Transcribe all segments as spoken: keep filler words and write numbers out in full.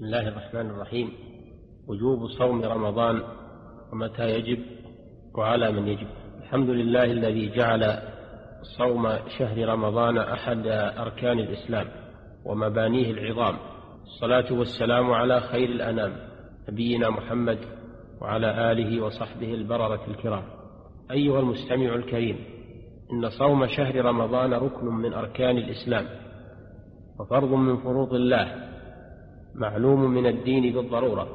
بسم الله الرحمن الرحيم. وجوب صوم رمضان ومتى يجب وعلى من يجب. الحمد لله الذي جعل صوم شهر رمضان أحد أركان الإسلام ومبانيه العظام. الصلاة والسلام على خير الأنام نبينا محمد وعلى آله وصحبه البررة الكرام. أيها المستمع الكريم، إن صوم شهر رمضان ركن من أركان الإسلام وفرض من فروض الله، معلوم من الدين بالضرورة،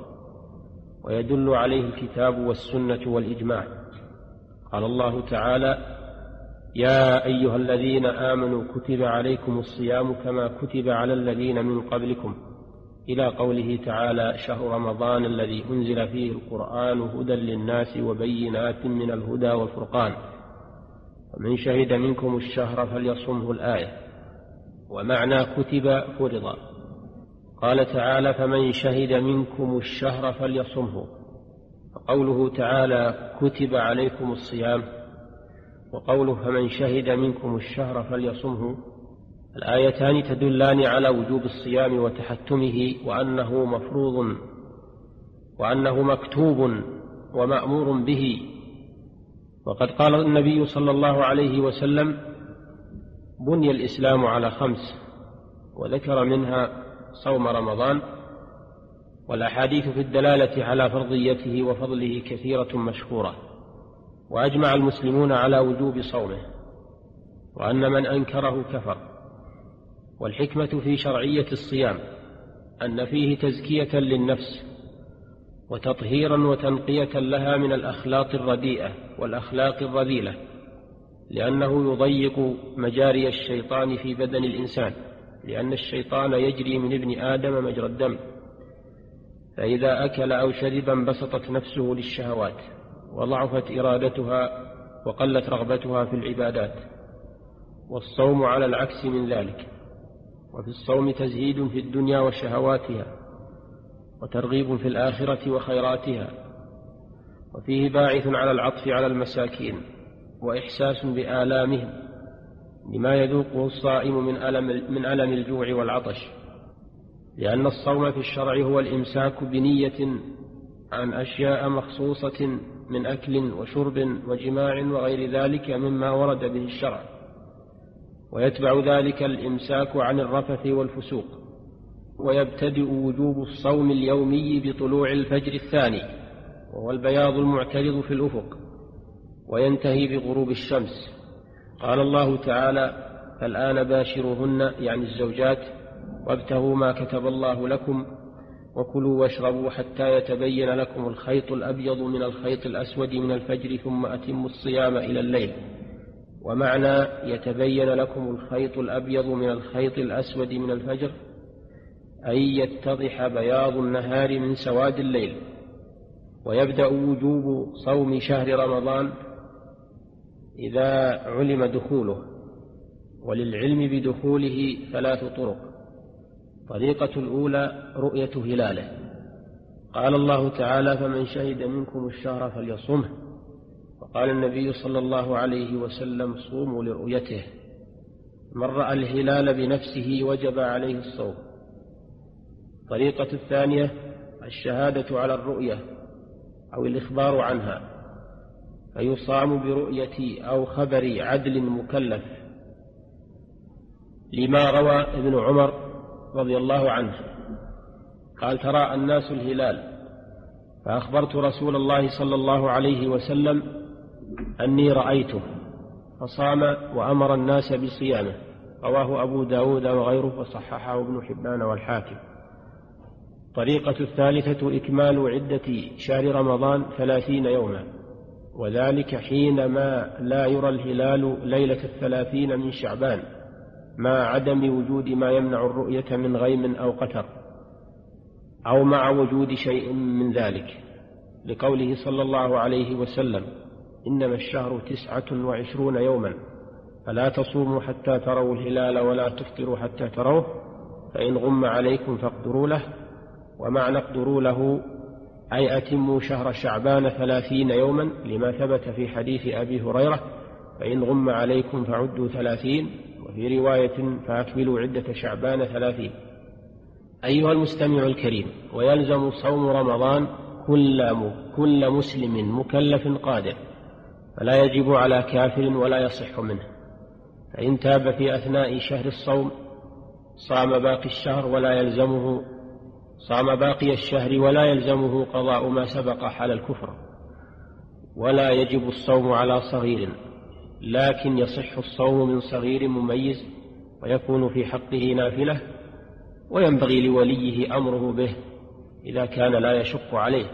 ويدل عليه الكتاب والسنة والإجماع. قال الله تعالى: يا أيها الذين آمنوا كتب عليكم الصيام كما كتب على الذين من قبلكم، إلى قوله تعالى: شهر رمضان الذي أنزل فيه القرآن هدى للناس وبينات من الهدى والفرقان، ومن شهد منكم الشهر فليصمه الآية. ومعنى كتب فرض. قال تعالى: فمن شهد منكم الشهر فليصمه. وقوله تعالى: كتب عليكم الصيام، وقوله فمن شهد منكم الشهر فليصمه، الآيتان تدلان على وجوب الصيام وتحتمه، وأنه مفروض وأنه مكتوب ومأمور به. وقد قال النبي صلى الله عليه وسلم: بني الإسلام على خمس، وذكر منها صوم رمضان. والأحاديث في الدلالة على فرضيته وفضله كثيرة مشهورة، وأجمع المسلمون على وجوب صومه، وأن من أنكره كفر. والحكمة في شرعية الصيام أن فيه تزكية للنفس، وتطهيرا وتنقية لها من الأخلاق الرديئة والأخلاق الرذيلة، لأنه يضيق مجاري الشيطان في بدن الإنسان، لأن الشيطان يجري من ابن آدم مجرى الدم، فإذا أكل أو شرب انبسطت نفسه للشهوات، وضعفت إرادتها، وقلت رغبتها في العبادات. والصوم على العكس من ذلك، وفي الصوم تزهيد في الدنيا وشهواتها، وترغيب في الآخرة وخيراتها، وفيه باعث على العطف على المساكين، وإحساس بآلامهم لما يذوقه الصائم من ألم, من ألم الجوع والعطش، لأن الصوم في الشرع هو الإمساك بنية عن أشياء مخصوصة من أكل وشرب وجماع وغير ذلك مما ورد به الشرع، ويتبع ذلك الإمساك عن الرفث والفسوق. ويبتدئ وجوب الصوم اليومي بطلوع الفجر الثاني، وهو البياض المعترض في الأفق، وينتهي بغروب الشمس. قال الله تعالى: فالآن باشروهن، يعني الزوجات، وابتغوا ما كتب الله لكم، وكلوا واشربوا حتى يتبين لكم الخيط الأبيض من الخيط الأسود من الفجر، ثم أتموا الصيام إلى الليل. ومعنى يتبين لكم الخيط الأبيض من الخيط الأسود من الفجر، أي يتضح بياض النهار من سواد الليل. ويبدأ وجوب صوم شهر رمضان إذا علم دخوله، وللعلم بدخوله ثلاث طرق. طريقة الأولى: رؤية هلاله. قال الله تعالى: فمن شهد منكم الشهر فليصمه. وقال النبي صلى الله عليه وسلم: صوموا لرؤيته. من رأى الهلال بنفسه وجب عليه الصوم. طريقة الثانية: الشهادة على الرؤية أو الإخبار عنها، فيصام برؤية أو خبر عدل مكلف، لما روى ابن عمر رضي الله عنه قال: تراءى الناس الهلال، فأخبرت رسول الله صلى الله عليه وسلم أني رأيته، فصام وأمر الناس بصيامه. رواه أبو داود وغيره، وصححه ابن حبان والحاكم. طريقة الثالثة: إكمال عدة شهر رمضان ثلاثين يوما، وذلك حينما لا يرى الهلال ليلة الثلاثين من شعبان، مع عدم وجود ما يمنع الرؤية من غيم أو قتر، أو مع وجود شيء من ذلك، لقوله صلى الله عليه وسلم: إنما الشهر تسعة وعشرون يوما، فلا تصوموا حتى تروا الهلال ولا تفطروا حتى تروه، فإن غم عليكم فاقدروا له. ومعنى اقدروا له أي أتموا شهر شعبان ثلاثين يوما، لما ثبت في حديث أبي هريرة: فإن غم عليكم فعدوا ثلاثين، وفي رواية: فأكملوا عدة شعبان ثلاثين. أيها المستمع الكريم، ويلزم صوم رمضان كل مسلم مكلف قادر، فلا يجب على كافر ولا يصح منه، فإن تاب في أثناء شهر الصوم صام باقي الشهر ولا يلزمه صام باقي الشهر ولا يلزمه قضاء ما سبق على الكفر، ولا يجب الصوم على صغير، لكن يصح الصوم من صغير مميز ويكون في حقه نافلة، وينبغي لوليه أمره به إذا كان لا يشق عليه.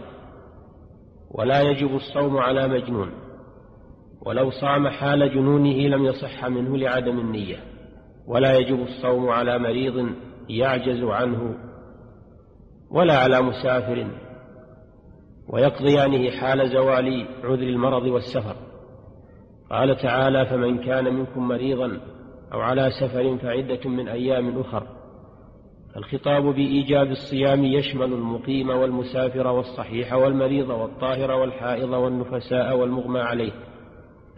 ولا يجب الصوم على مجنون، ولو صام حال جنونه لم يصح منه لعدم النية. ولا يجب الصوم على مريض يعجز عنه، ولا على مسافر، ويقضيانه حال زوال عذر المرض والسفر. قال تعالى: فمن كان منكم مريضا أو على سفر فعدة من أيام أخر. الخطاب بإيجاب الصيام يشمل المقيم والمسافر والصحيح والمريض والطاهر والحائض والنفساء والمغمى عليه،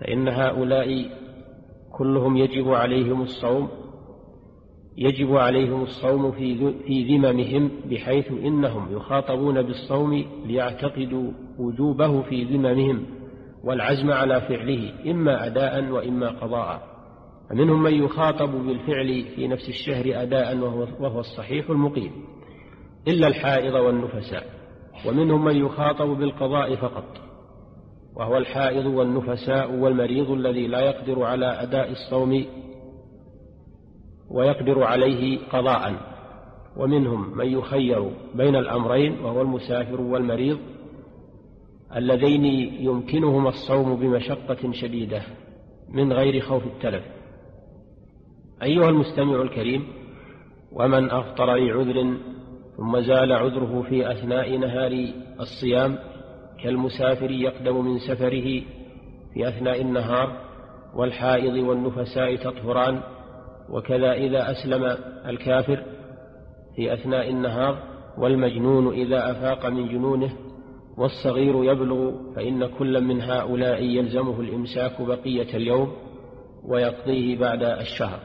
فإن هؤلاء كلهم يجب عليهم الصوم يجب عليهم الصوم في ذممهم، بحيث إنهم يخاطبون بالصوم ليعتقدوا وجوبه في ذممهم والعزم على فعله، إما أداء وإما قضاء. فمنهم من يخاطب بالفعل في نفس الشهر أداء وهو الصحيح المقيم إلا الحائض والنفساء، ومنهم من يخاطب بالقضاء فقط وهو الحائض والنفساء والمريض الذي لا يقدر على أداء الصوم ويقدر عليه قضاء. ومنهم من يخير بين الأمرين وهو المسافر والمريض اللذين يمكنهما الصوم بمشقة شديدة من غير خوف التلف. أيها المستمع الكريم، ومن أفطر لعذر ثم زال عذره في أثناء نهار الصيام كالمسافر يقدم من سفره في أثناء النهار، والحائض والنفساء تطهران، وكذا إذا أسلم الكافر في أثناء النهار، والمجنون إذا أفاق من جنونه، والصغير يبلغ، فإن كل من هؤلاء يلزمه الإمساك بقية اليوم ويقضيه بعد الشهر.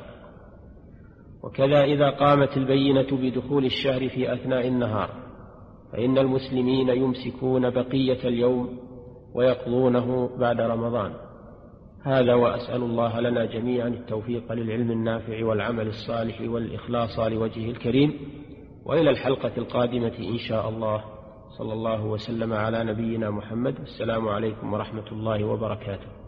وكذا إذا قامت البينة بدخول الشهر في أثناء النهار، فإن المسلمين يمسكون بقية اليوم ويقضونه بعد رمضان. هذا، وأسأل الله لنا جميعا التوفيق للعلم النافع والعمل الصالح والإخلاص لوجهه الكريم. وإلى الحلقة القادمة إن شاء الله، صلى الله وسلم على نبينا محمد. السلام عليكم ورحمة الله وبركاته.